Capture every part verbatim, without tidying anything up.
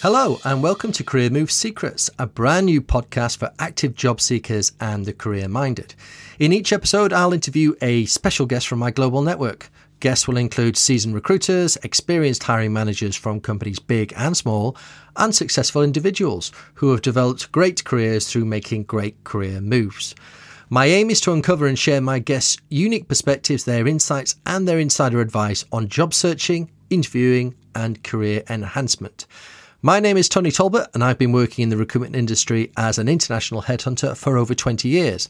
Hello and welcome to Career Move Secrets, a brand new podcast for active job seekers and the career-minded. In each episode, I'll interview a special guest from my global network. Guests will include seasoned recruiters, experienced hiring managers from companies big and small, and successful individuals who have developed great careers through making great career moves. My aim is to uncover and share my guests' unique perspectives, their insights, and their insider advice on job searching, interviewing, and career enhancement. My name is Tony Tolbert, and I've been working in the recruitment industry as an international headhunter for over twenty years.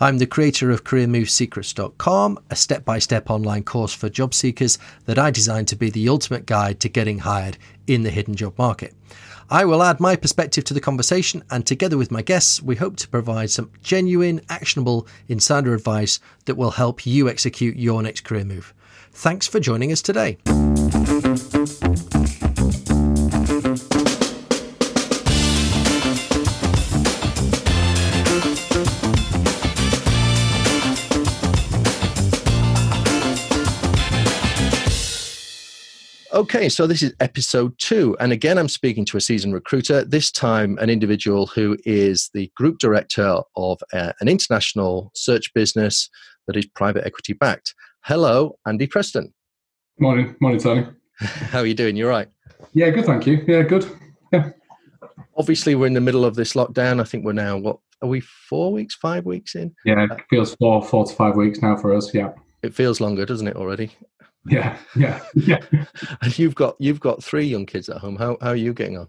I'm the creator of Career Move Secrets dot com, a step-by-step online course for job seekers that I designed to be the ultimate guide to getting hired in the hidden job market. I will add my perspective to the conversation, and together with my guests, we hope to provide some genuine, actionable insider advice that will help you execute your next career move. Thanks for joining us today. Okay, so this is episode two. And again, I'm speaking to a seasoned recruiter, this time an individual who is the group director of a, an international search business that is private equity backed. Hello, Andy Preston. Morning, morning, Tony. How are you doing? You all right? Yeah, good, thank you. Yeah, good. Yeah. Obviously, we're in the middle of this lockdown. I think we're now, what, are we four weeks, five weeks in? Yeah, it feels four, four to five weeks now for us, yeah. It feels longer, doesn't it, already? Yeah, yeah, yeah. And you've got you've got three young kids at home. How how are you getting on?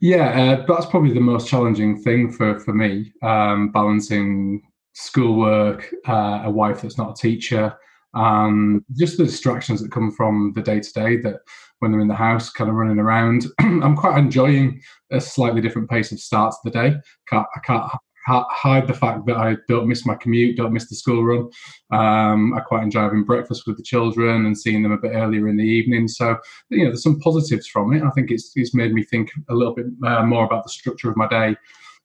Yeah, uh, that's probably the most challenging thing for for me. Um, balancing schoolwork, uh, a wife that's not a teacher, um, just the distractions that come from the day to day. That when they're in the house, kind of running around, I'm quite enjoying a slightly different pace of start to the day. Can't, I can't. hide the fact that I don't miss my commute, don't miss the school run. Um, I quite enjoy having breakfast with the children and seeing them a bit earlier in the evening. So, you know, there's some positives from it. I think it's it's made me think a little bit uh, more about the structure of my day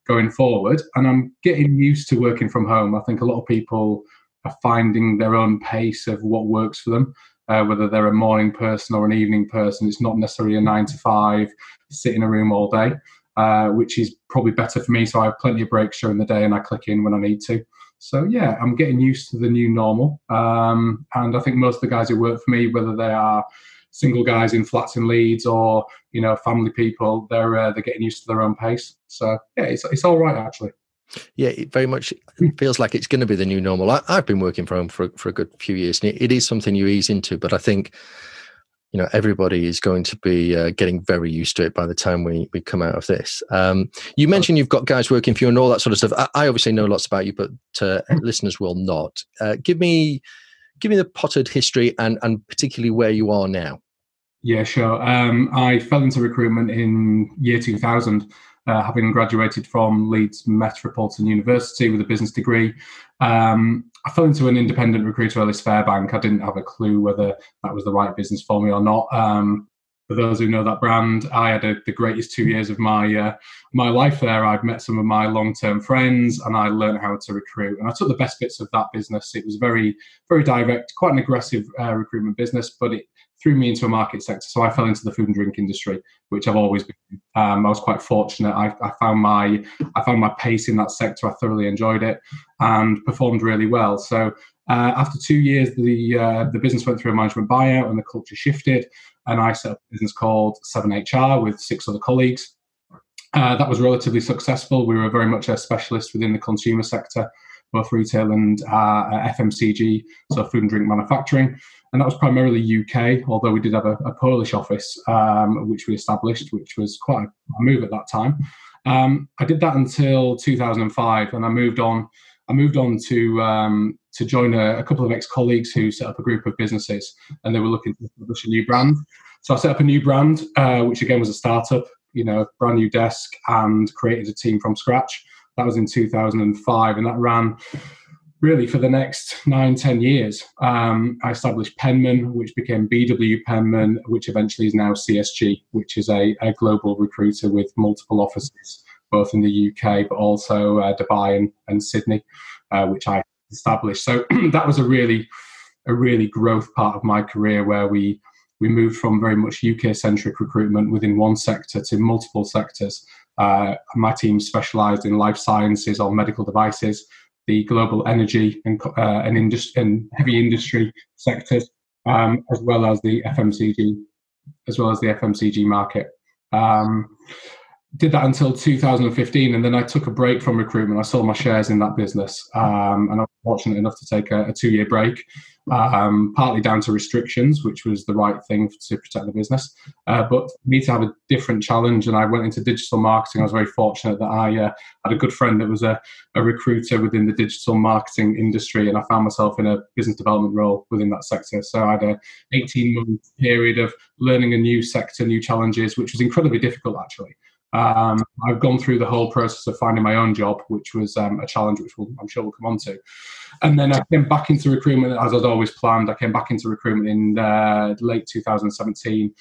going forward. And I'm getting used to working from home. I think a lot of people are finding their own pace of what works for them, uh, whether they're a morning person or an evening person. It's not necessarily a nine to five, sit in a room all day. Uh, which is probably better for me. So I have plenty of breaks during the day and I click in when I need to. So yeah, I'm getting used to the new normal. Um, and I think most of the guys who work for me, whether they are single guys in flats in Leeds or, you know, family people, they're uh, they're getting used to their own pace. So yeah, it's it's all right, actually. Yeah, it very much feels like it's going to be the new normal. I, I've been working from home for, for a good few years, and it, it is something you ease into. But I think, you know, everybody is going to be uh, getting very used to it by the time we, we come out of this. Um, you mentioned you've got guys working for you and all that sort of stuff. I, I obviously know lots about you, but uh, listeners will not. Uh, give me give me the potted history and, and particularly where you are now. Yeah, sure. Um, I fell into recruitment in year two thousand, uh, having graduated from Leeds Metropolitan University with a business degree. Um, I fell into an independent recruiter, Ellis Fairbank. I didn't have a clue whether that was the right business for me or not. Um, for those who know that brand, I had a, the greatest two years of my uh, my life there. I'd met some of my long-term friends and I learned how to recruit. And I took the best bits of that business. It was very, very direct, quite an aggressive uh, recruitment business, but it threw me into a market sector. So I fell into the food and drink industry, which I've always been. Um, I was quite fortunate. I, I found my I found my pace in that sector. I thoroughly enjoyed it and performed really well. So uh, after two years, the uh, the business went through a management buyout and the culture shifted. And I set up a business called seven H R with six other colleagues. Uh, that was relatively successful. We were very much a specialist within the consumer sector, both retail and uh, F M C G, so food and drink manufacturing. And that was primarily U K, although we did have a, a Polish office, um, which we established, which was quite a move at that time. Um, I did that until two thousand five, and I moved on. I moved on to um, to join a, a couple of ex-colleagues who set up a group of businesses, and they were looking to publish a new brand. So I set up a new brand, uh, which again was a startup, you know, brand new desk, and created a team from scratch. That was in two thousand five, and that ran really for the next nine, ten years. Um, I established Penman, which became B W Penman, which eventually is now C S G, which is a, a global recruiter with multiple offices, both in the U K, but also uh, Dubai and, and Sydney, uh, which I established. So that was a really, a really growth part of my career where we we moved from very much U K-centric recruitment within one sector to multiple sectors. Uh, my team specialised in life sciences or medical devices, the global energy and, uh, and, industri- and heavy industry sectors, um, as well as the F M C G, as well as the F M C G market. Um, did that until two thousand fifteen, and then I took a break from recruitment. I sold my shares in that business, um, and I was fortunate enough to take a, a two-year break, um, partly down to restrictions, which was the right thing to protect the business, uh, but for me to have a different challenge, and I went into digital marketing. I was very fortunate that I uh, had a good friend that was a, a recruiter within the digital marketing industry, and I found myself in a business development role within that sector. So I had an eighteen-month period of learning a new sector, new challenges, which was incredibly difficult, actually. Um, I've gone through the whole process of finding my own job, which was um, a challenge, which we'll, I'm sure we'll come on to. And then I came back into recruitment, as I'd always planned. I came back into recruitment in uh, late two thousand seventeen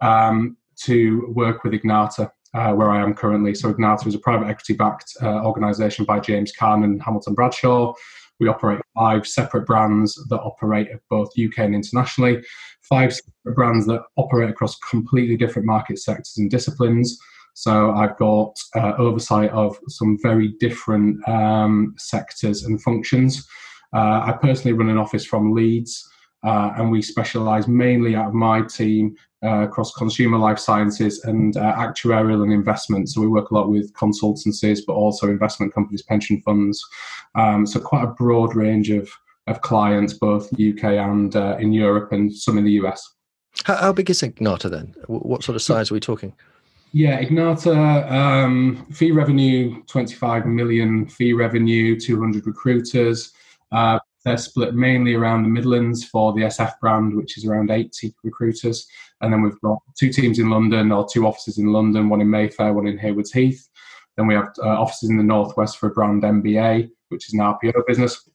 um, to work with Ignata, uh, where I am currently. So Ignata is a private equity-backed uh, organisation by James Kahn and Hamilton Bradshaw. We operate five separate brands that operate both U K and internationally, five separate brands that operate across completely different market sectors and disciplines. So I've got uh, oversight of some very different um, sectors and functions. Uh, I personally run an office from Leeds, uh, and we specialise mainly out of my team uh, across consumer, life sciences and uh, actuarial and investment. So we work a lot with consultancies, but also investment companies, pension funds. Um, so quite a broad range of, of clients, both U K and uh, in Europe and some in the U S. How, how big is Ignata then? What sort of size are we talking? Yeah, Ignata, um, fee revenue, twenty-five million fee revenue, two hundred recruiters. Uh, they're split mainly around the Midlands for the S F brand, which is around eighty recruiters. And then we've got two teams in London, or two offices in London, one in Mayfair, one in Haywards Heath. Then we have uh, offices in the Northwest for a brand M B A, which is an R P O business.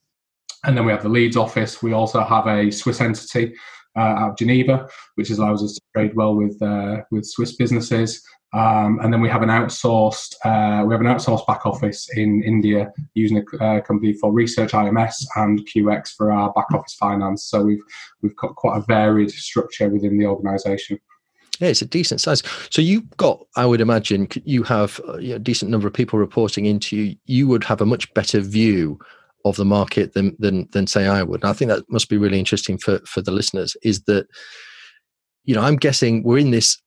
And then we have the Leeds office. We also have a Swiss entity uh, out of Geneva, which allows us to trade well with uh, with Swiss businesses. Um, and then we have an outsourced uh, we have an outsourced back office in India using a uh, company for research, I M S, and Q X for our back office finance. So we've we've got quite a varied structure within the organisation. Yeah, it's a decent size. So you've got, I would imagine, you have a decent number of people reporting into you. You would have a much better view of the market than than than say I would. And I think that must be really interesting for for the listeners. Is that, you know, I'm guessing we're in this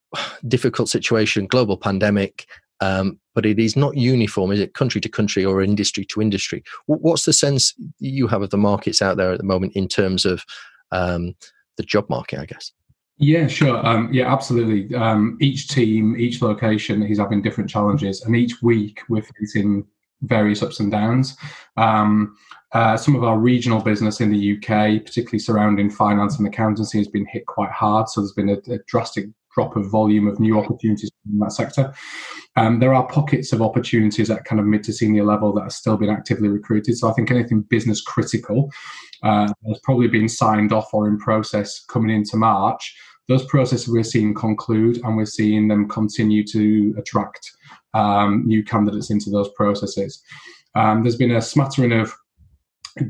difficult situation, global pandemic, um, but it is not uniform, is it? Country to country or industry to industry. What's the sense you have of the markets out there at the moment in terms of um, the job market, I guess? Yeah, sure. Um, yeah, absolutely. Um, each team, each location is having different challenges, and each week we're facing various ups and downs. Um, uh, some of our regional business in the U K, particularly surrounding finance and accountancy, has been hit quite hard. So there's been a, a drastic drop of volume of new opportunities in that sector. Um, there are pockets of opportunities at kind of mid to senior level that are still being actively recruited. So I think anything business critical uh, has probably been signed off or in process coming into March. Those processes we're seeing conclude, and we're seeing them continue to attract um, new candidates into those processes. Um, there's been a smattering of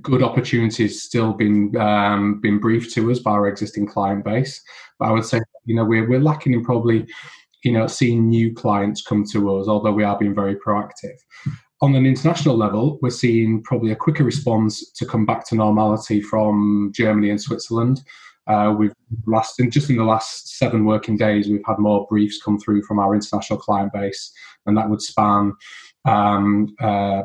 good opportunities still been um, been briefed to us by our existing client base, but I would say, you know, we're we're lacking in probably, you know, seeing new clients come to us. Although we are being very proactive. On an international level, we're seeing probably a quicker response to come back to normality from Germany and Switzerland. Uh, we've last in just in the last seven working days, we've had more briefs come through from our international client base, and that would span. Um, uh,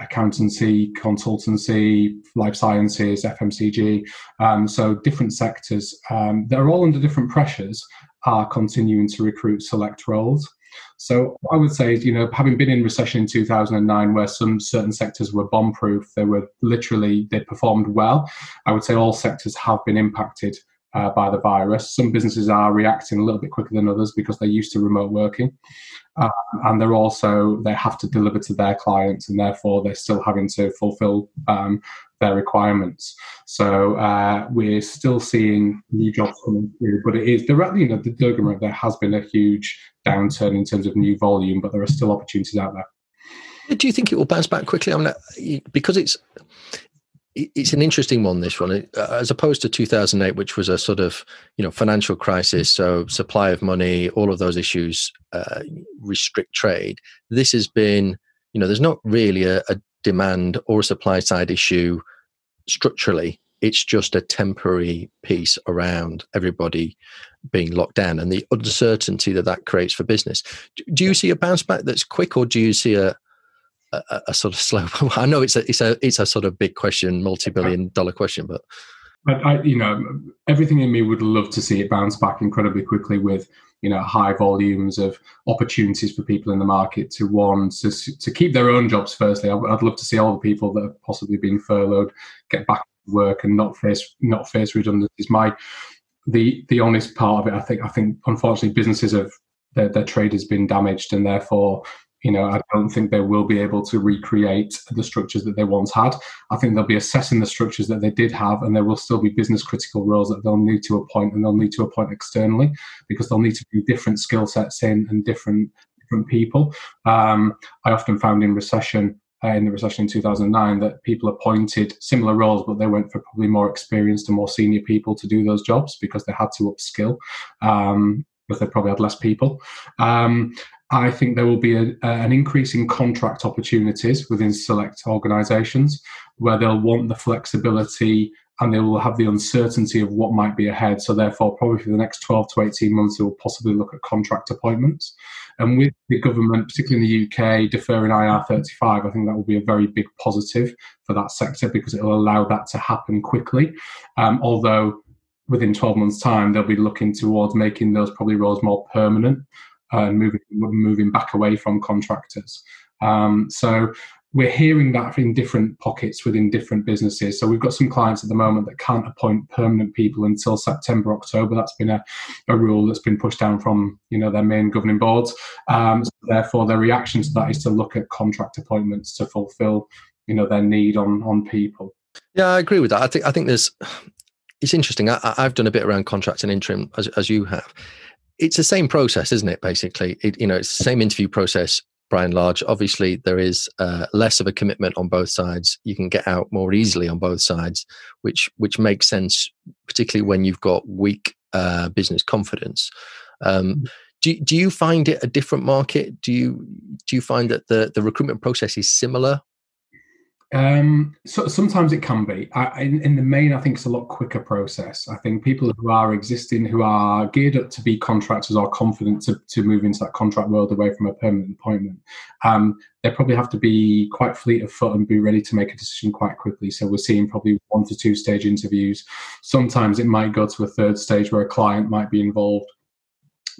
accountancy, consultancy, life sciences, F M C G. Um, so different sectors um, that are all under different pressures are continuing to recruit select roles. So I would say, you know, having been in recession in two thousand nine, where some certain sectors were bomb-proof, they were literally, they performed well. I would say all sectors have been impacted uh, by the virus. Some businesses are reacting a little bit quicker than others because they're used to remote working. Uh, and they're also, they have to deliver to their clients, and therefore they're still having to fulfill um, their requirements. So uh, we're still seeing new jobs coming through, but it is, there, you know, the dogma, there has been a huge downturn in terms of new volume, but there are still opportunities out there. Do you think it will bounce back quickly? I mean, because it's it's an interesting one, this one, as opposed to two thousand eight, which was a sort of, you know, financial crisis. So supply of money, all of those issues uh, restrict trade. This has been, you know, there's not really a, a demand or a supply side issue structurally. It's just a temporary piece around everybody being locked down and the uncertainty that that creates for business. Do, do you see a bounce back that's quick, or do you see a, a, a sort of slow? I know it's a, it's a, it's a sort of big question, multi-billion dollar question, but. But I, you know, everything in me would love to see it bounce back incredibly quickly with, you know, high volumes of opportunities for people in the market to one to to keep their own jobs. Firstly, I'd love to see all the people that have possibly been furloughed get back to work and not face not face redundancies. My the the honest part of it, I think I think unfortunately businesses have their, their trade has been damaged, and therefore, you know, I don't think they will be able to recreate the structures that they once had. I think they'll be assessing the structures that they did have, and there will still be business critical roles that they'll need to appoint, and they'll need to appoint externally because they'll need to bring different skill sets in and different different people. Um, I often found in recession, uh, in the recession in two thousand nine, that people appointed similar roles, but they went for probably more experienced and more senior people to do those jobs because they had to upskill, um, but they probably had less people. Um, I think there will be a, an increase in contract opportunities within select organisations where they'll want the flexibility and they will have the uncertainty of what might be ahead. So therefore, probably for the next twelve to eighteen months, they will possibly look at contract appointments. And with the government, particularly in the U K, deferring I R thirty-five, I think that will be a very big positive for that sector because it will allow that to happen quickly. Um, although within twelve months' time, they'll be looking towards making those probably roles more permanent. Uh, moving moving back away from contractors. Um, so we're hearing that in different pockets within different businesses. So we've got some clients at the moment that can't appoint permanent people until September, October. That's been a, a rule that's been pushed down from, you know, their main governing boards. Um, so therefore, their reaction to that is to look at contract appointments to fulfil, you know, their need on on people. Yeah, I agree with that. I think I think there's. It's interesting. I, I've done a bit around contract and interim as as you have. It's the same process, isn't it? Basically, it, you know, it's the same interview process, by and large. Obviously, there is uh, less of a commitment on both sides. You can get out more easily on both sides, which which makes sense, particularly when you've got weak uh, business confidence. Um, do do you find it a different market? Do you do you find that the the recruitment process is similar? Um, so sometimes it can be. I, in, in the main, I think it's a lot quicker process. I think people who are existing, who are geared up to be contractors, are confident to, to move into that contract world away from a permanent appointment. Um, they probably have to be quite fleet of foot and be ready to make a decision quite quickly. So we're seeing probably one to two stage interviews. Sometimes it might go to a third stage where a client might be involved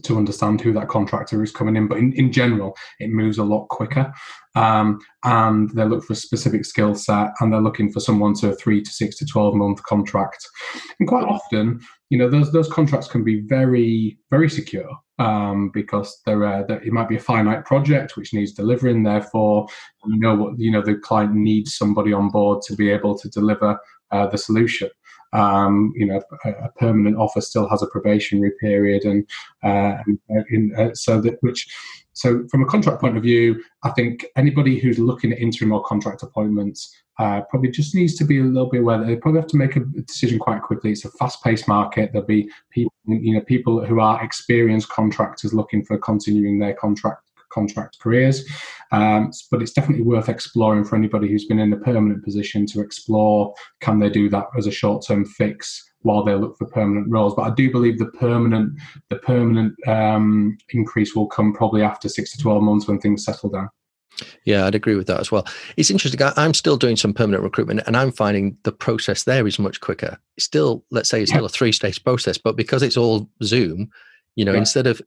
to understand who that contractor is coming in. But in, in general, it moves a lot quicker. Um, and they look for a specific skill set, and they're looking for someone to a three to six to twelve month contract. And quite often, you know, those those contracts can be very, very secure um, because they're, uh, they're, it might be a finite project which needs delivering. Therefore, you know, what you know, the client needs somebody on board to be able to deliver uh, the solution. Um, you know, a, a permanent offer still has a probationary period, and, uh, and in, uh, so that which, so from a contract point of view, I think anybody who's looking at interim or contract appointments uh, probably just needs to be a little bit aware that they probably have to make a decision quite quickly. It's a fast-paced market. There'll be people, you know, people who are experienced contractors looking for continuing their contract. contract careers, um, but it's definitely worth exploring for anybody who's been in a permanent position to explore, can they do that as a short-term fix while they look for permanent roles? But I do believe the permanent the permanent um, increase will come probably after six to twelve months when things settle down. Yeah, I'd agree with that as well. It's interesting. I, I'm still doing some permanent recruitment, and I'm finding the process there is much quicker. It's still, let's say it's yeah. still a three-stage process, but because it's all Zoom, You know, yeah. instead of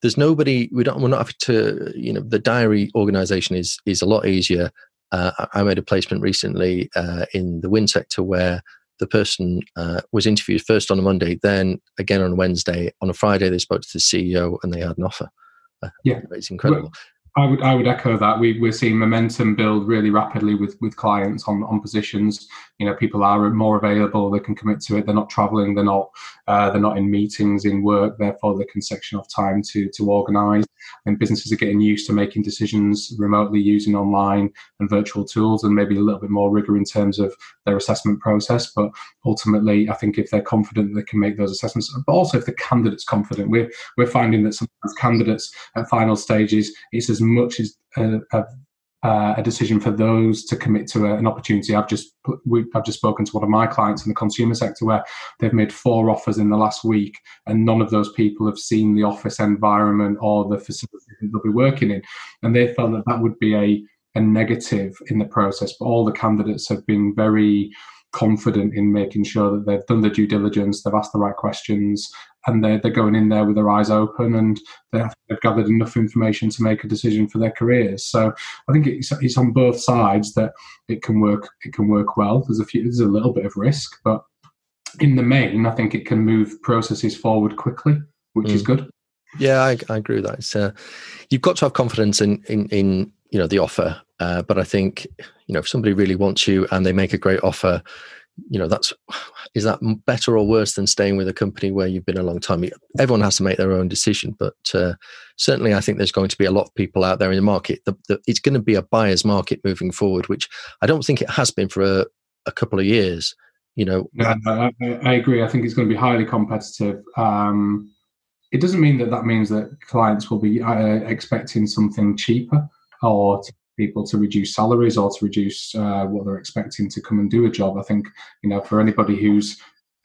there's nobody, we don't, we're not having to, you know, the diary organization is, is a lot easier. Uh, I made a placement recently uh, in the wind sector where the person uh, was interviewed first on a Monday, then again on Wednesday. On a Friday, they spoke to the C E O and they had an offer. Uh, yeah. It's incredible. I would I would echo that. We we're seeing momentum build really rapidly with with clients on, on positions. You know, people are more available. They can commit to it. They're not traveling. They're not uh, they're not in meetings, in work. Therefore, they can section off time to to organise. And businesses are getting used to making decisions remotely using online and virtual tools, and maybe a little bit more rigour in terms of their assessment process. But ultimately, I think if they're confident, they can make those assessments. But also, if the candidate's confident, we're we're finding that sometimes candidates at final stages, it's as much as a, a, a decision for those to commit to a, an opportunity. I've just we, I've just spoken to one of my clients in the consumer sector where they've made four offers in the last week, and none of those people have seen the office environment or the facility that they'll be working in, and they felt that that would be a, a negative in the process. But all the candidates have been very confident in making sure that they've done the due diligence, they've asked the right questions, and they're, they're going in there with their eyes open, and they've, they've gathered enough information to make a decision for their careers. So I think it's, it's on both sides that it can work. It can work well. There's a few. There's a little bit of risk, but in the main, I think it can move processes forward quickly, which mm. is good. Yeah, I, I agree with that. It's, uh, you've got to have confidence in in, in you know the offer. Uh, but I think, you know, if somebody really wants you and they make a great offer, you know, that's, is that better or worse than staying with a company where you've been a long time? Everyone has to make their own decision, but uh, certainly I think there's going to be a lot of people out there in the market. The, the, it's going to be a buyer's market moving forward, which I don't think it has been for a, a couple of years, you know. No, I, I agree. I think it's going to be highly competitive. Um, it doesn't mean that that means that clients will be uh, expecting something cheaper or to people to reduce salaries or to reduce uh, what they're expecting to come and do a job. I think, you know, for anybody who's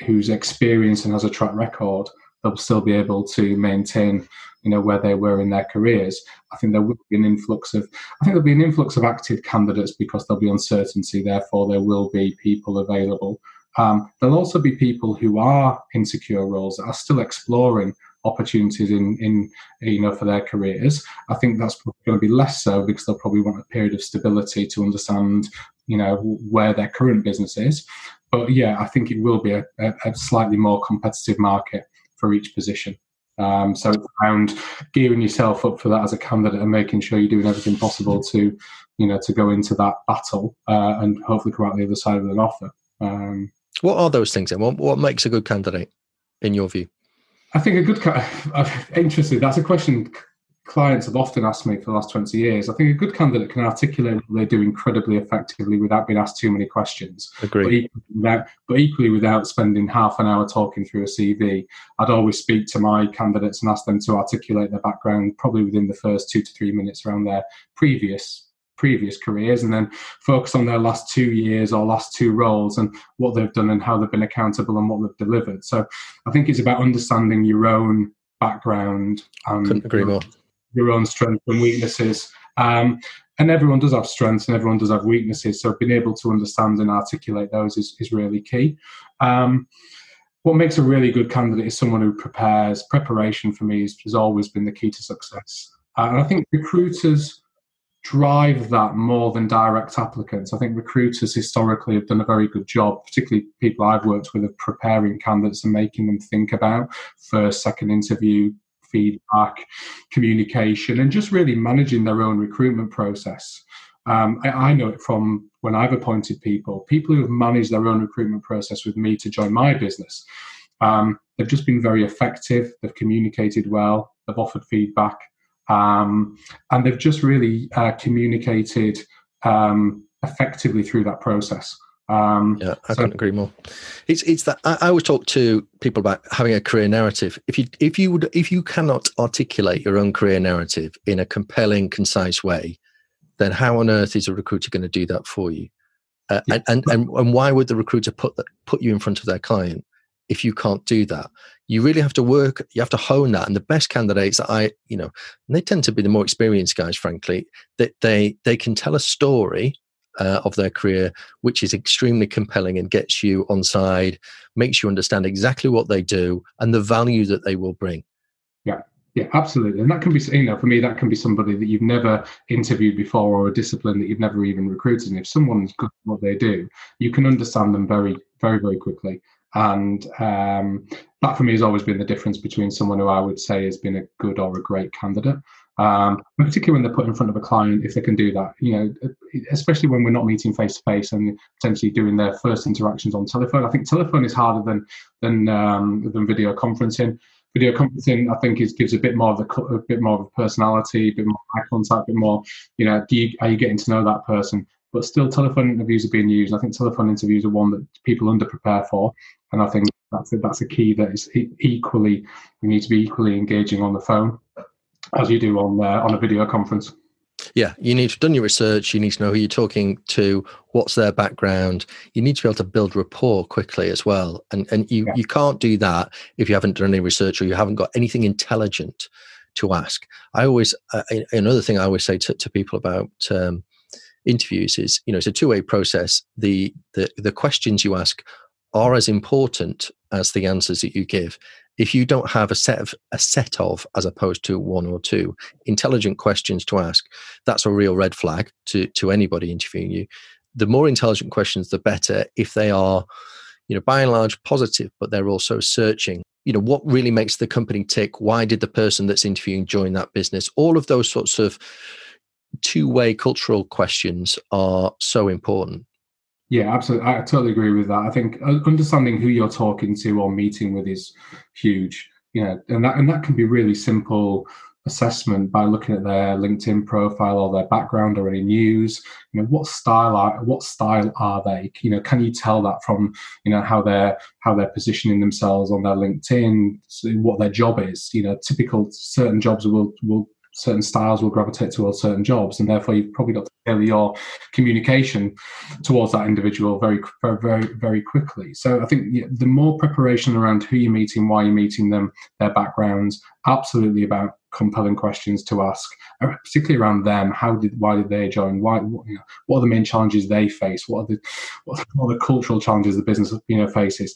who's experienced and has a track record, they'll still be able to maintain, you know, where they were in their careers. I think there will be an influx of, I think there'll be an influx of active candidates because there'll be uncertainty. Therefore, there will be people available. Um, there'll also be people who are in secure roles that are still exploring opportunities in, in, you know, for their careers. I think that's going to be less so because they'll probably want a period of stability to understand, you know, where their current business is. But yeah, I think it will be a, a slightly more competitive market for each position. Um, so it's around gearing yourself up for that as a candidate and making sure you're doing everything possible to, you know, to go into that battle uh, and hopefully come out the other side with an offer. Um, what are those things then? What, what makes a good candidate in your view? I think a good – interesting, that's a question clients have often asked me for the last twenty years. I think a good candidate can articulate what they do incredibly effectively without being asked too many questions. Agreed. But equally, without, but equally without spending half an hour talking through a C V. I'd always speak to my candidates and ask them to articulate their background probably within the first two to three minutes around their previous previous careers, and then focus on their last two years or last two roles and what they've done and how they've been accountable and what they've delivered. So I think it's about understanding your own background and Couldn't agree more. your own strengths and weaknesses. Um, and everyone does have strengths and everyone does have weaknesses. So being able to understand and articulate those is, is really key. Um, What makes a really good candidate is someone who prepares. Preparation for me has always been the key to success. Uh, and I think recruiters drive that more than direct applicants. I think recruiters historically have done a very good job, particularly people I've worked with, of preparing candidates and making them think about first, second interview, feedback, communication, and just really managing their own recruitment process. Um, I, I know it from when I've appointed people, people who have managed their own recruitment process with me to join my business. Um, they've just been very effective. They've communicated well. They've offered feedback. Um, and they've just really uh, communicated um, effectively through that process. Um, yeah, I so- couldn't agree more. It's it's that I, I always talk to people about having a career narrative. If you if you would if you cannot articulate your own career narrative in a compelling, concise way, then how on earth is a recruiter going to do that for you? Uh, yeah. and, and and why would the recruiter put the, put you in front of their client if you can't do that? You really have to work, you have to hone that. And the best candidates that I, you know, and they tend to be the more experienced guys, frankly, that they, they can tell a story uh, of their career, which is extremely compelling and gets you on side, makes you understand exactly what they do and the value that they will bring. Yeah. Yeah, absolutely. And that can be, you know, for me, that can be somebody that you've never interviewed before or a discipline that you've never even recruited. And if someone's good at what they do, you can understand them very, very, very quickly. And um, that for me has always been the difference between someone who I would say has been a good or a great candidate um, particularly when they're put in front of a client, if they can do that, you know, especially when we're not meeting face to face and potentially doing their first interactions on telephone. I think telephone is harder than than um, than video conferencing. Video conferencing, I think, is gives a bit more of a, a bit more of a personality, a bit more eye contact, a bit more, you know, do you, are you getting to know that person? But still, telephone interviews are being used. I think telephone interviews are one that people underprepare for, and I think that's a, that's a key that is equally, we need to be equally engaging on the phone as you do on uh, on a video conference. Yeah, you need to have done your research, you need to know who you're talking to, what's their background, you need to be able to build rapport quickly as well. And and you, yeah. you can't do that if you haven't done any research or you haven't got anything intelligent to ask. I always, uh, another thing I always say to, to people about um, interviews is, you know, it's a two-way process. The, the the questions you ask are as important as the answers that you give. If you don't have a set of a set of, as opposed to one or two, intelligent questions to ask, that's a real red flag to to anybody interviewing you. The more intelligent questions, the better. If they are, you know, by and large positive, but they're also searching, you know, what really makes the company tick? Why did the person that's interviewing join that business? All of those sorts of two-way cultural questions are so important. Yeah, absolutely. I totally agree with that. I think understanding who you're talking to or meeting with is huge. You know, and that and that can be really simple assessment by looking at their LinkedIn profile or their background or any news. You know, what style are what style are they? You know, can you tell that from, you know, how they're how they're positioning themselves on their LinkedIn, what their job is? You know, typical certain jobs will will. certain styles will gravitate towards certain jobs, and therefore you've probably got to tailor your communication towards that individual very, very, very quickly. So I think yeah, the more preparation around who you're meeting, why you're meeting them, their backgrounds, absolutely about compelling questions to ask, particularly around them. How did, why did they join? Why, what, you know, what are the main challenges they face? What are the, what are the cultural challenges the business, you know, faces?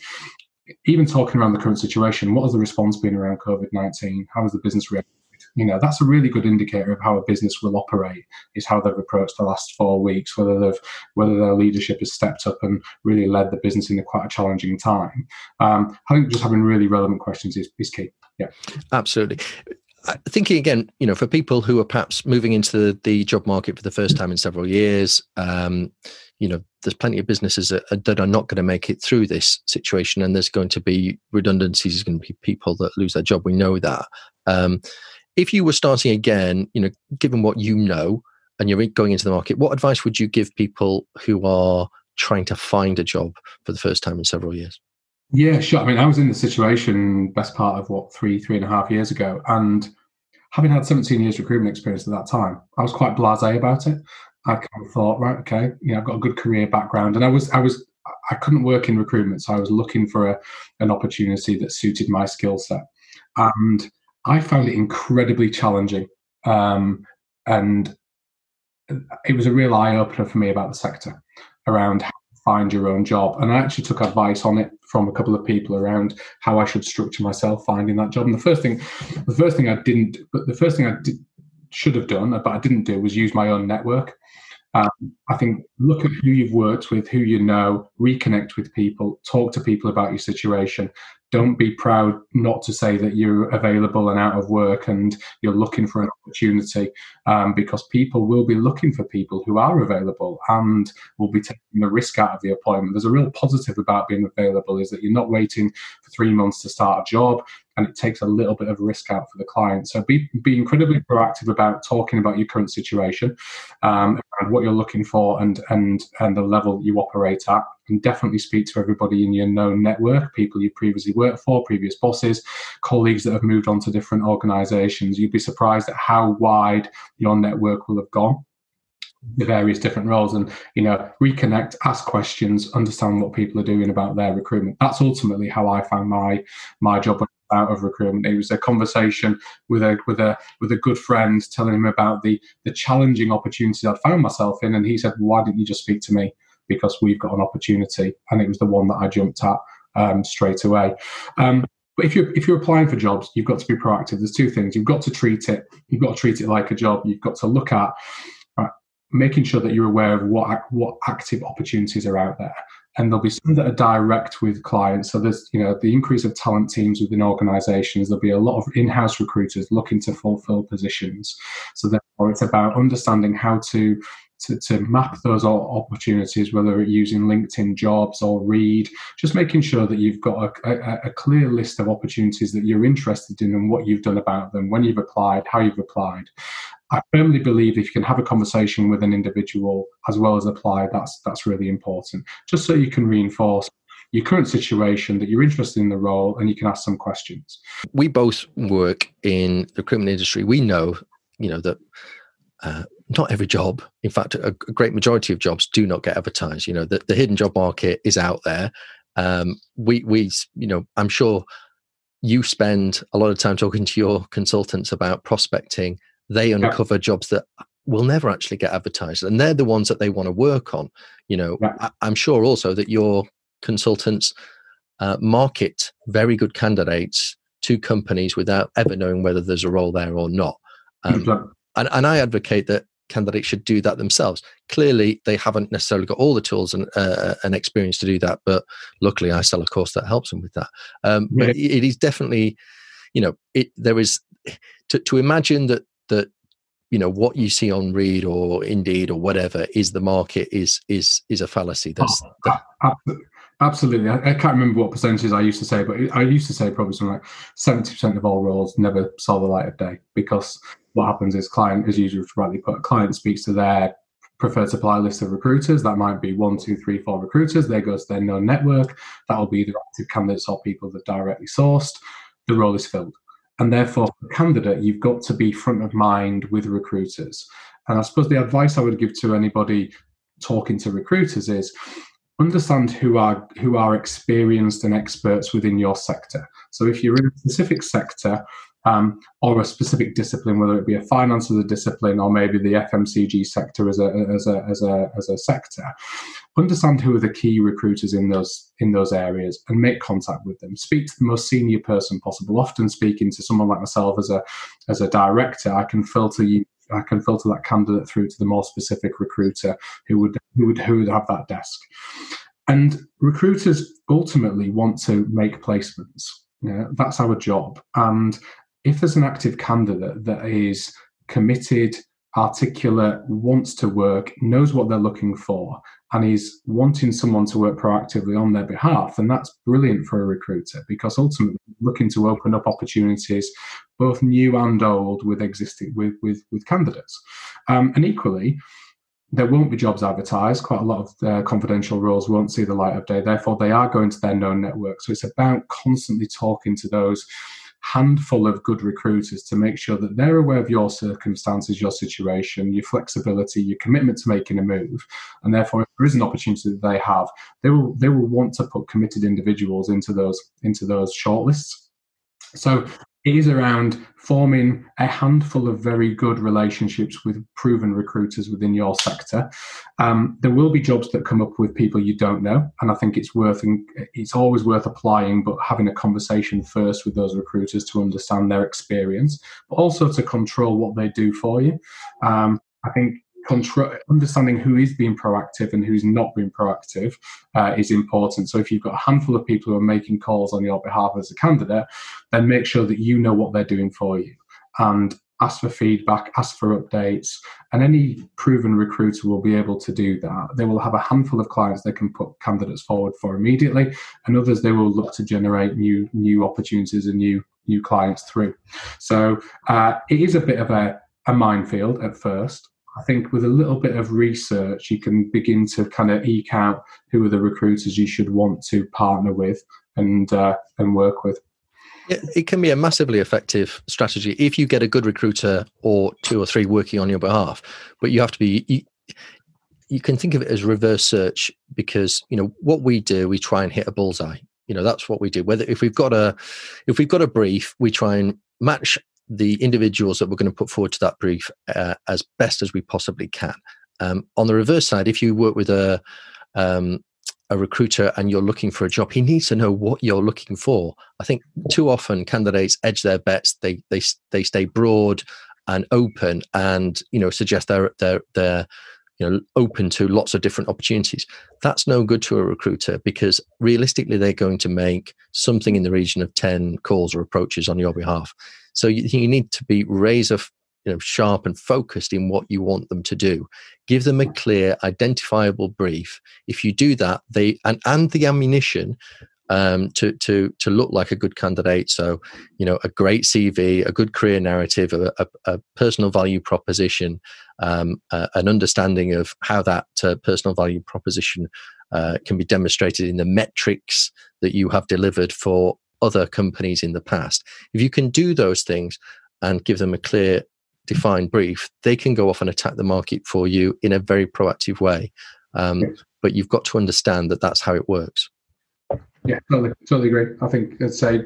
Even talking around the current situation, what has the response been around COVID nineteen? How has the business reacted? You know, that's a really good indicator of how a business will operate, is how they've approached the last four weeks, whether they've whether their leadership has stepped up and really led the business in quite a challenging time. Um, I think just having really relevant questions is, is key. Yeah, absolutely. Thinking again, you know, for people who are perhaps moving into the, the job market for the first time in several years, um, you know, there's plenty of businesses that are, that are not going to make it through this situation, and there's going to be redundancies, there's going to be people that lose their job. We know that. Um, If you were starting again, you know, given what you know and you're going into the market, what advice would you give people who are trying to find a job for the first time in several years? Yeah, sure. I mean, I was in the situation best part of what, three, three and a half years ago. And having had seventeen years recruitment experience at that time, I was quite blasé about it. I kind of thought, right, okay, you know, I've got a good career background. And I was, I was, I couldn't work in recruitment. So I was looking for a, an opportunity that suited my skill set. And I found it incredibly challenging, um, and it was a real eye-opener for me about the sector, around how to find your own job. And I actually took advice on it from a couple of people around how I should structure myself finding that job. And the first thing, the first thing I didn't, but the first thing I did, should have done, but I didn't do, was use my own network. Um, I think look at who you've worked with, who you know, reconnect with people, talk to people about your situation. Don't be proud not to say that you're available and out of work and you're looking for an opportunity, um, because people will be looking for people who are available and will be taking the risk out of the appointment. There's a real positive about being available, is that you're not waiting for three months to start a job, and it takes a little bit of risk out for the client. So be, be incredibly proactive about talking about your current situation, um, and what you're looking for, and and and the level you operate at. And definitely speak to everybody in your known network, people you previously worked for, previous bosses, colleagues that have moved on to different organisations. You'd be surprised at how wide your network will have gone, the various different roles. And, you know, reconnect, ask questions, understand what people are doing about their recruitment. That's ultimately how I found my my job out of recruitment. It was a conversation with a with a with a good friend, telling him about the the challenging opportunities I'd found myself in, and he said, "Why didn't you just speak to me? Because we've got an opportunity." And it was the one that I jumped at um, straight away. Um, but if you're, if you're applying for jobs, you've got to be proactive. There's two things. You've got to treat it. You've got to treat it like a job. You've got to look at uh, making sure that you're aware of what, what active opportunities are out there. And there'll be some that are direct with clients. So there's, you know, the increase of talent teams within organizations. There'll be a lot of in-house recruiters looking to fulfill positions. So therefore, it's about understanding how to To, to map those opportunities, whether using LinkedIn Jobs or Reed, just making sure that you've got a, a, a clear list of opportunities that you're interested in and what you've done about them, when you've applied, how you've applied. I firmly believe if you can have a conversation with an individual as well as apply, that's that's really important, just so you can reinforce your current situation, that you're interested in the role, and you can ask some questions. We both work in the recruitment industry. We know, you know, that Uh, not every job, in fact, a, a great majority of jobs do not get advertised. You know, the, the hidden job market is out there. Um, we, we, you know, I'm sure you spend a lot of time talking to your consultants about prospecting. They yeah. uncover jobs that will never actually get advertised, and they're the ones that they want to work on. You know, yeah. I, I'm sure also that your consultants uh, market very good candidates to companies without ever knowing whether there's a role there or not. Um, exactly. And, and I advocate that candidates should do that themselves. Clearly, they haven't necessarily got all the tools and, uh, and experience to do that. But luckily, I sell a course that helps them with that. Um, yeah. But it is definitely, you know, it, there is to, to imagine that that you know what you see on Reed or Indeed or whatever is the market is is is a fallacy. That's oh, that, absolutely. Absolutely. I, I can't remember what percentages I used to say, but I used to say probably something like seventy percent of all roles never saw the light of day, because what happens is client, as usual, rightly put, client speaks to their preferred supply list of recruiters. That might be one, two, three, four recruiters. There goes their known network. That'll be either active candidates or people that directly sourced. The role is filled. And therefore, for the candidate, you've got to be front of mind with recruiters. And I suppose the advice I would give to anybody talking to recruiters is, understand who are who are experienced and experts within your sector. So if you're in a specific sector um, or a specific discipline, whether it be a finance as a discipline or maybe the F M C G sector as a as a as a as a sector, understand who are the key recruiters in those in those areas and make contact with them. Speak to the most senior person possible. Often speaking to someone like myself as a as a director, I can filter you. I can filter that candidate through to the more specific recruiter who would who would who would have that desk. And recruiters ultimately want to make placements. You know, that's our job. And if there's an active candidate that is committed, articulate, wants to work, knows what they're looking for, and is wanting someone to work proactively on their behalf, then that's brilliant for a recruiter, because ultimately looking to open up opportunities, both new and old, with existing with with, with candidates. Um, and equally, there won't be jobs advertised. Quite a lot of uh, confidential roles won't see the light of day. Therefore, they are going to their known network. So it's about constantly talking to those handful of good recruiters to make sure that they're aware of your circumstances, your situation, your flexibility, your commitment to making a move. And therefore, if there is an opportunity that they have, they will they will want to put committed individuals into those into those shortlists. So it is around forming a handful of very good relationships with proven recruiters within your sector. Um, there will be jobs that come up with people you don't know, and I think it's worth it's always worth applying, but having a conversation first with those recruiters to understand their experience, but also to control what they do for you. Um, I think control, understanding who is being proactive and who's not being proactive uh, is important. So if you've got a handful of people who are making calls on your behalf as a candidate, then make sure that you know what they're doing for you and ask for feedback, ask for updates. And any proven recruiter will be able to do that. They will have a handful of clients they can put candidates forward for immediately, and others they will look to generate new new opportunities and new new clients through. So uh, it is a bit of a, a minefield at first. I think with a little bit of research, you can begin to kind of eke out who are the recruiters you should want to partner with and uh, and work with. It can be a massively effective strategy if you get a good recruiter or two or three working on your behalf. But you have to be, you, you can think of it as reverse search, because, you know, what we do, we try and hit a bullseye. You know, that's what we do. Whether if we've got a, if we've got a brief, we try and match the individuals that we're going to put forward to that brief uh, as best as we possibly can. Um, on the reverse side, if you work with a um, a recruiter and you're looking for a job, he needs to know what you're looking for. I think too often candidates edge their bets. They they they stay broad and open, and, you know, suggest their their their you know, open to lots of different opportunities. That's no good to a recruiter, because realistically, they're going to make something in the region of ten calls or approaches on your behalf. So you, you need to be razor, you know, sharp and focused in what you want them to do. Give them a clear, identifiable brief. If you do that, they and, and the ammunition um, to to to look like a good candidate. So, you know, a great C V, a good career narrative, a, a, a personal value proposition, um, a, an understanding of how that uh, personal value proposition uh, can be demonstrated in the metrics that you have delivered for other companies in the past. If you can do those things and give them a clear, defined brief, they can go off and attack the market for you in a very proactive way. Um, yes. But you've got to understand that that's how it works. Yeah, totally, totally agree. I think I'd say,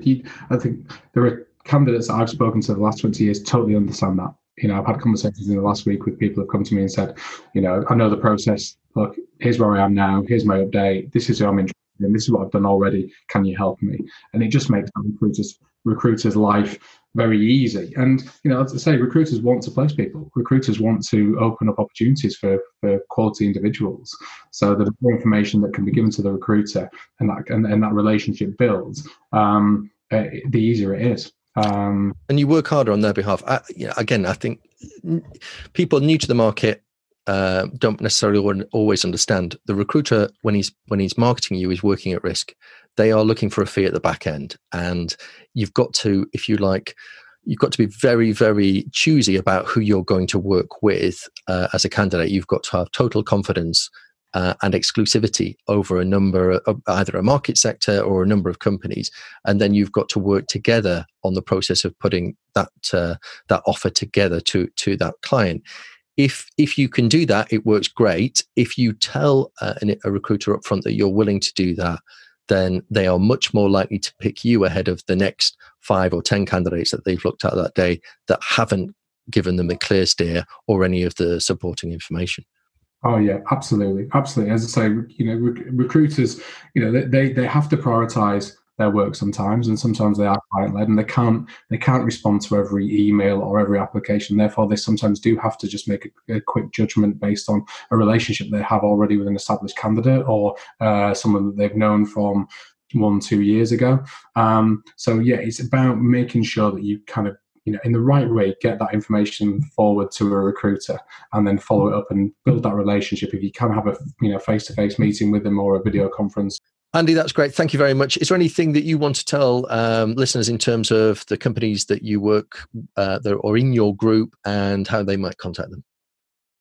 I think there are candidates that I've spoken to the last twenty years totally understand that. You know, I've had conversations in the last week with people who've come to me and said, you know, I know the process. Look, here's where I am now. Here's my update. This is who I'm interested in. This is what I've done already. Can you help me? And it just makes recruiters recruiters' life very easy. And, you know, as I say, recruiters want to place people. Recruiters want to open up opportunities for, for quality individuals. So the more information that can be given to the recruiter and that and, and that relationship builds, um, uh, the easier it is. Um, and you work harder on their behalf. I, you know, again, I think people new to the market uh, don't necessarily always understand. The recruiter, when he's when he's marketing you, is working at risk. They are looking for a fee at the back end, and you've got to, if you like, you've got to be very, very choosy about who you're going to work with uh, as a candidate. You've got to have total confidence uh, and exclusivity over a number, of, either a market sector or a number of companies, and then you've got to work together on the process of putting that uh, that offer together to to that client. If if you can do that, it works great. If you tell uh, an, a recruiter up front that you're willing to do that, then they are much more likely to pick you ahead of the next five or ten candidates that they've looked at that day that haven't given them a clear steer or any of the supporting information. Oh yeah, absolutely, absolutely. As I say, you know, rec- recruiters, you know, they they have to prioritise their work sometimes, and sometimes they are client-led, and they can't they can't respond to every email or every application. Therefore, they sometimes do have to just make a, a quick judgment based on a relationship they have already with an established candidate or uh, someone that they've known from one, two years ago. Um, so yeah, it's about making sure that you kind of, you know, in the right way, get that information forward to a recruiter, and then follow it up and build that relationship. If you can have a, you know, face-to-face meeting with them or a video conference. Andy, that's great. Thank you very much. Is there anything that you want to tell um, listeners in terms of the companies that you work uh, that are in your group and how they might contact them?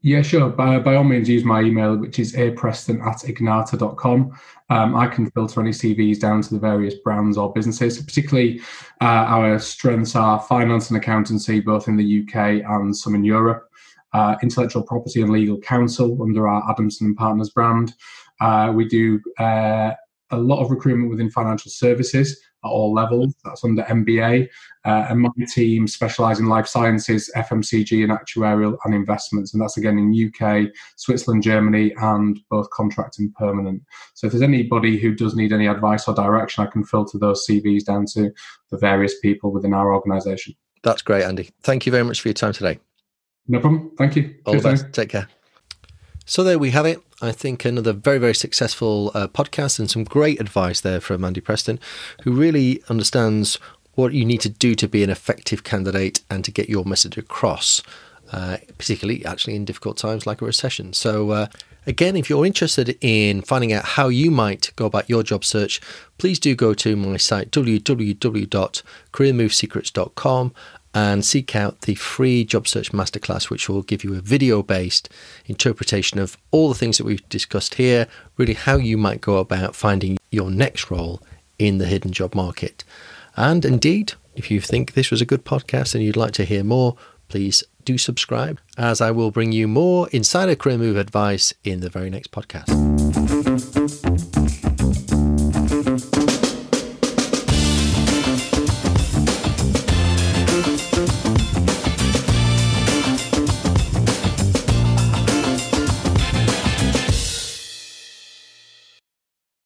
Yeah, sure. By, by all means, use my email, which is a preston at ignata dot com. Um, I can filter any C Vs down to the various brands or businesses. Particularly, uh, our strengths are finance and accountancy, both in the U K and some in Europe. Uh, intellectual property and legal counsel under our Adamson Partners brand. Uh, we do... Uh, a lot of recruitment within financial services at all levels. That's under M B A. Uh, and my team specialise in life sciences, F M C G and actuarial and investments. And that's again in U K, Switzerland, Germany, and both contract and permanent. So if there's anybody who does need any advice or direction, I can filter those C Vs down to the various people within our organisation. That's great, Andy. Thank you very much for your time today. No problem. Thank you. All the best. Take care. So there we have it. I think another very, very successful uh, podcast and some great advice there from Andy Preston, who really understands what you need to do to be an effective candidate and to get your message across, uh, particularly actually in difficult times like a recession. So uh, again, if you're interested in finding out how you might go about your job search, please do go to my site, w w w dot career move secrets dot com. And seek out the free job search masterclass, which will give you a video-based interpretation of all the things that we've discussed here, really how you might go about finding your next role in the hidden job market. And indeed, if you think this was a good podcast and you'd like to hear more, please do subscribe, as I will bring you more insider career move advice in the very next podcast.